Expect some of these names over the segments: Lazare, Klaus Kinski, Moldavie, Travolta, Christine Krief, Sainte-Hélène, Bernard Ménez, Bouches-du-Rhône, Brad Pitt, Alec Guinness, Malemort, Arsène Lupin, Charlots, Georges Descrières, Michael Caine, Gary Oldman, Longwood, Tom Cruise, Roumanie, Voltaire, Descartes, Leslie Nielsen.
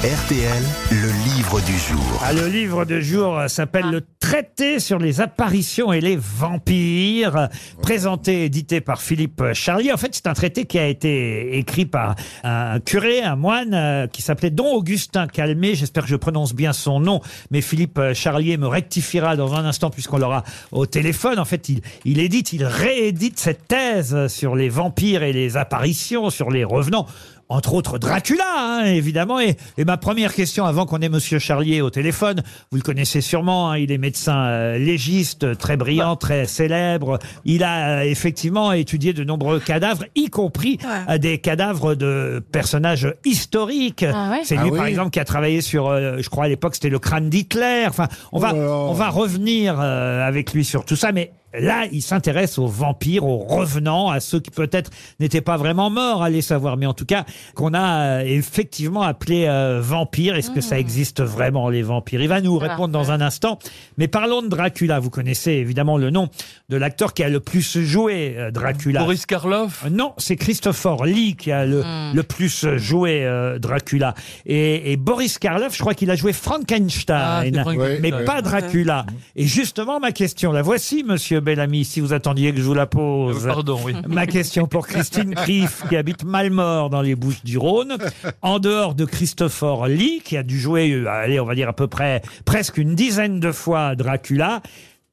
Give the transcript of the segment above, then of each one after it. RTL, le livre du jour. Ah, le livre du jour s'appelle Le traité sur les apparitions et les vampires, présenté et édité par Philippe Charlier. En fait, c'est un traité qui a été écrit par un curé, un moine, qui s'appelait Dom Augustin Calmet. J'espère que je prononce bien son nom, mais Philippe Charlier me rectifiera dans un instant puisqu'on l'aura au téléphone. En fait, il réédite cette thèse sur les vampires et les apparitions, sur les revenants. Entre autres Dracula, hein, évidemment. Et ma première question, avant qu'on ait Monsieur Charlier au téléphone, vous le connaissez sûrement, hein, il est médecin légiste, très brillant, très célèbre. Il a effectivement étudié de nombreux cadavres, y compris des cadavres de personnages historiques. Ah ouais. C'est lui, par exemple, qui a travaillé sur, je crois à l'époque, c'était le crâne d'Hitler. Enfin, on va revenir avec lui sur tout ça, mais... Là, il s'intéresse aux vampires, aux revenants, à ceux qui peut-être n'étaient pas vraiment morts, allez savoir. Mais en tout cas, qu'on a effectivement appelé vampires. Est-ce que ça existe vraiment, les vampires? Il va nous répondre dans un instant. Mais parlons de Dracula. Vous connaissez évidemment le nom de l'acteur qui a le plus joué Dracula. Boris Karloff? Non, c'est Christopher Lee qui a le plus joué Dracula. Et Boris Karloff, je crois qu'il a joué Frankenstein, mais pas Dracula. Et justement, ma question, la voici, monsieur Bellamy, si vous attendiez que je vous la pose. Pardon, oui. Ma question pour Christine Krief, qui habite Malemort dans les Bouches-du-Rhône. En dehors de Christopher Lee, qui a dû jouer, allez, on va dire à peu près, presque une dizaine de fois Dracula,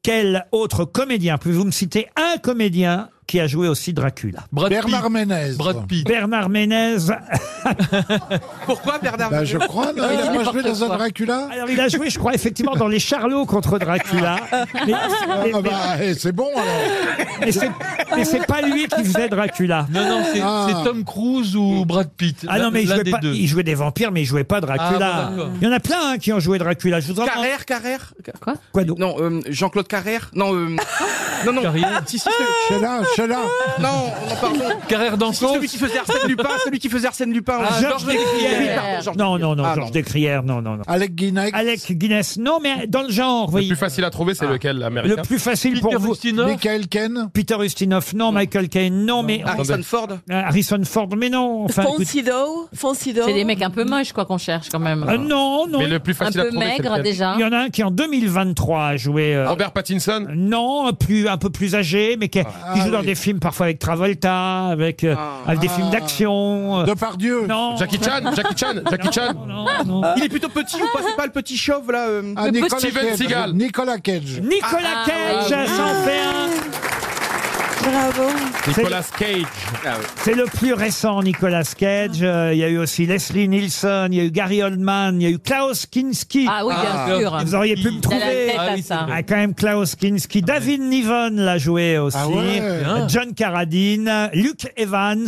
quel autre comédien, pouvez-vous me citer un comédien qui a joué aussi Dracula? Bernard Ménez. Brad Pitt. Bernard Ménez. Pourquoi Bernard Ménez? Je crois, non, il a joué dans un Dracula. Alors il a joué, je crois, effectivement dans les Charlots contre Dracula. C'est bon alors. Mais c'est pas lui qui faisait Dracula. Non, c'est Tom Cruise ou Brad Pitt. Ah non, mais il jouait des vampires, mais il jouait pas Dracula. Il y en a plein qui ont joué Dracula. Carrère. Quoi? Non, Jean-Claude Carrère. Non. Carrière. Cela. Non, pardon. Carrère d'Anson. Celui qui faisait Arsène Lupin. Ah, Georges Descrières. Non, Georges Descrières, non. Alec Guinness, non, mais dans le genre, voyez. Le plus facile à trouver, c'est lequel, l'américain? Le plus facile pour vous. Michael Caine. Peter Ustinov, non. Michael Caine, non, mais... Harrison Ford, mais non. Fonsido. C'est des mecs un peu moches, quoi, qu'on cherche, quand même. Non. Mais le plus facile à trouver, c'est lequel? Un peu maigre, déjà. Il y en a un qui, en 2023, a joué... Robert Pattinson? Non, un peu plus âgé, mais qui joue dans des films parfois avec Travolta, avec des films d'action. Depardieu. Non. Jackie Chan. Non. Il est plutôt petit ou pas? C'est pas le petit chauve là. Steven Seagal. Nicolas Cage, 101. Bravo. Nicolas Cage. C'est le plus récent, Nicolas Cage. Il y a eu aussi Leslie Nielsen, il y a eu Gary Oldman, il y a eu Klaus Kinski. Ah oui, bien sûr. Vous auriez pu me trouver. Quand même Klaus Kinski. David Niven l'a joué aussi. John Carradine, Luke Evans.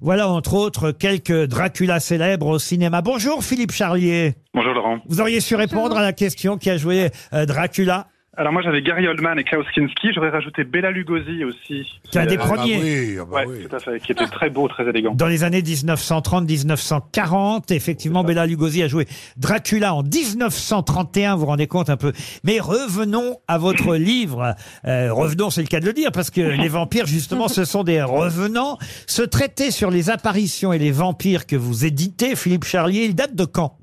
Voilà, entre autres, quelques Dracula célèbres au cinéma. Bonjour, Philippe Charlier. Bonjour, Laurent. Vous auriez su répondre à la question qui a joué Dracula? Alors moi j'avais Gary Oldman et Klaus Kinski, j'aurais rajouté Béla Lugosi aussi. Qui est un des premiers. Oui, tout à fait, qui était très beau, très élégant. Dans les années 1930-1940, effectivement, Béla Lugosi a joué Dracula en 1931, vous vous rendez compte un peu. Mais revenons à votre livre. Revenons, c'est le cas de le dire, parce que les vampires, justement, ce sont des revenants. Ce traité sur les apparitions et les vampires que vous éditez, Philippe Charlier, il date de quand ?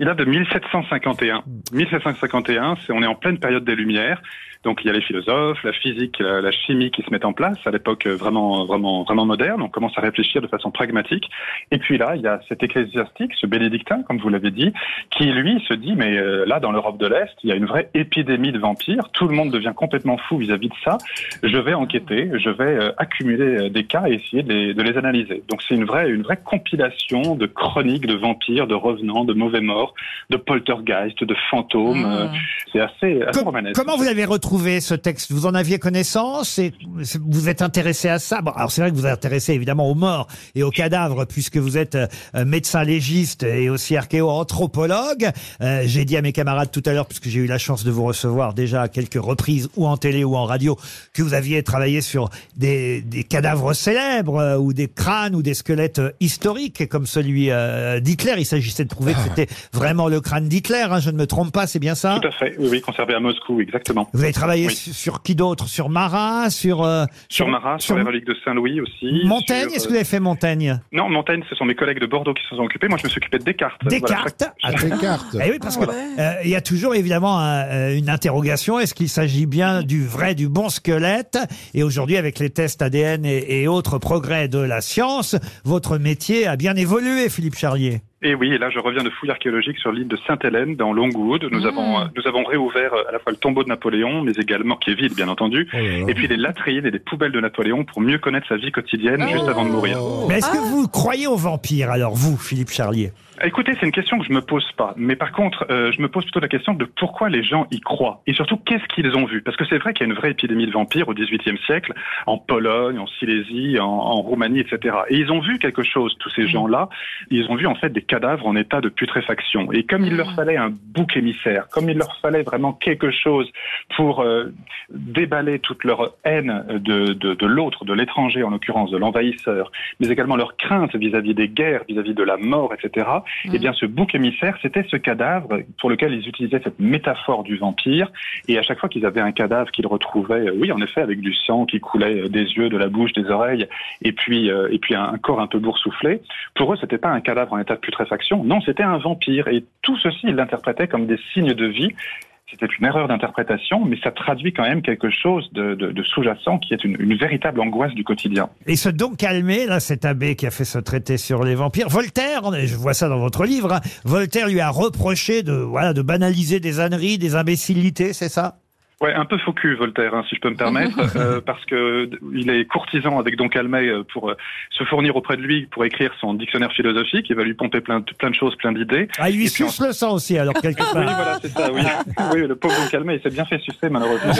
Il date de 1751. 1751, on est en pleine période des Lumières. Donc il y a les philosophes, la physique, la chimie qui se mettent en place à l'époque vraiment moderne. On commence à réfléchir de façon pragmatique. Et puis là, il y a cet ecclésiastique, ce bénédictin, comme vous l'avez dit, qui lui se dit, mais là, dans l'Europe de l'Est, il y a une vraie épidémie de vampires. Tout le monde devient complètement fou vis-à-vis de ça. Je vais enquêter, je vais accumuler des cas et essayer de les analyser. Donc c'est une vraie compilation de chroniques de vampires, de revenants, de mauvais morts, de poltergeists, de fantômes. C'est assez romanesque. Comment vous l'avez retrouvé ce texte? Vous en aviez connaissance et vous êtes intéressé à ça? Bon, alors c'est vrai que vous êtes intéressé évidemment aux morts et aux cadavres puisque vous êtes médecin légiste et aussi archéo-anthropologue. J'ai dit à mes camarades tout à l'heure, puisque j'ai eu la chance de vous recevoir déjà à quelques reprises ou en télé ou en radio, que vous aviez travaillé sur des cadavres célèbres ou des crânes ou des squelettes historiques comme celui d'Hitler. Il s'agissait de prouver que c'était vraiment le crâne d'Hitler, hein, je ne me trompe pas, c'est bien ça? Tout à fait, oui, conservé à Moscou, exactement. Vous avez travaillé sur qui d'autre? Sur Marat, sur Marat, sur la relique de Saint-Louis aussi. Montaigne, est-ce que vous avez fait Montaigne? Non, Montaigne, ce sont mes collègues de Bordeaux qui s'en sont occupés. Moi, je me suis occupé de Descartes. Descartes, voilà. Descartes. Et oui, parce que il y a toujours évidemment une interrogation. Est-ce qu'il s'agit bien du vrai, du bon squelette? Et aujourd'hui, avec les tests ADN et autres progrès de la science, votre métier a bien évolué, Philippe Charlier. Et oui, et là je reviens de fouilles archéologiques sur l'île de Sainte-Hélène, dans Longwood. Nous avons réouvert à la fois le tombeau de Napoléon, mais également, qui est vide bien entendu, et puis les latrines et les poubelles de Napoléon pour mieux connaître sa vie quotidienne juste avant de mourir. Mais est-ce que vous croyez aux vampires alors, vous, Philippe Charlier? Écoutez, c'est une question que je me pose pas. Mais par contre, je me pose plutôt la question de pourquoi les gens y croient. Et surtout, qu'est-ce qu'ils ont vu? Parce que c'est vrai qu'il y a une vraie épidémie de vampires au XVIIIe siècle, en Pologne, en Silésie, en Roumanie, etc. Et ils ont vu quelque chose, tous ces gens-là. Ils ont vu en fait des cadavres en état de putréfaction. Et comme il leur fallait un bouc émissaire, comme il leur fallait vraiment quelque chose pour déballer toute leur haine de l'autre, de l'étranger en l'occurrence, de l'envahisseur, mais également leur crainte vis-à-vis des guerres, vis-à-vis de la mort, etc., et bien ce bouc émissaire, c'était ce cadavre pour lequel ils utilisaient cette métaphore du vampire. Et à chaque fois qu'ils avaient un cadavre qu'ils retrouvaient, oui, en effet, avec du sang qui coulait des yeux, de la bouche, des oreilles, et puis un corps un peu boursouflé, pour eux, c'était pas un cadavre en état de putréfaction. Non, c'était un vampire. Et tout ceci, ils l'interprétaient comme des signes de vie. C'était une erreur d'interprétation, mais ça traduit quand même quelque chose de sous-jacent qui est une véritable angoisse du quotidien. Et ce Dom Calmet, là, cet abbé qui a fait ce traité sur les vampires, Voltaire, je vois ça dans votre livre, hein, Voltaire lui a reproché de banaliser des âneries, des imbécilités, c'est ça? Ouais, un peu faux cul, Voltaire, si je peux me permettre, parce que il est courtisan avec Dom Calmet pour se fournir auprès de lui pour écrire son dictionnaire philosophique. Il va lui pomper plein de choses, plein d'idées. Ah, il lui suce le sang aussi, alors, quelque part. Oui, voilà, c'est ça, oui. Oui, le pauvre Dom Calmet, il s'est bien fait sucer, malheureusement.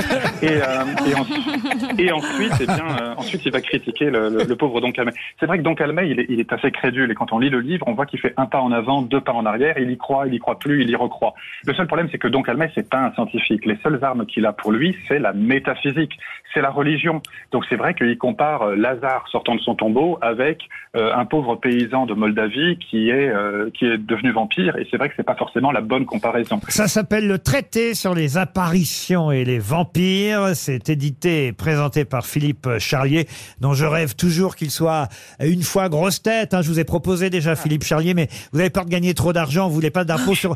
Et ensuite, il va critiquer le pauvre Dom Calmet. C'est vrai que Dom Calmet, il est assez crédule, et quand on lit le livre, on voit qu'il fait un pas en avant, deux pas en arrière, il y croit plus, il y recroit. Le seul problème, c'est que Dom Calmet, c'est pas un scientifique. Les seules armes qu'il a pour lui, c'est la métaphysique, c'est la religion. Donc c'est vrai qu'il compare Lazare sortant de son tombeau avec un pauvre paysan de Moldavie qui est devenu vampire, et c'est vrai que c'est pas forcément la bonne comparaison. Ça s'appelle le traité sur les apparitions et les vampires. C'est édité et présenté par Philippe Charlier, dont je rêve toujours qu'il soit une fois grosse tête. Je vous ai proposé déjà Philippe Charlier, mais vous avez peur de gagner trop d'argent, vous voulez pas d'impôt sur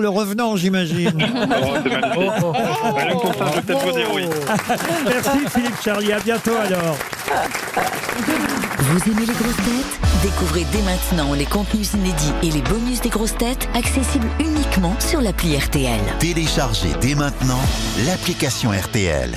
le revenant, j'imagine. Merci Philippe Charlier, à bientôt alors. Vous aimez les grosses têtes? Découvrez dès maintenant les contenus inédits et les bonus des grosses têtes accessibles uniquement sur l'appli RTL. Téléchargez dès maintenant l'application RTL.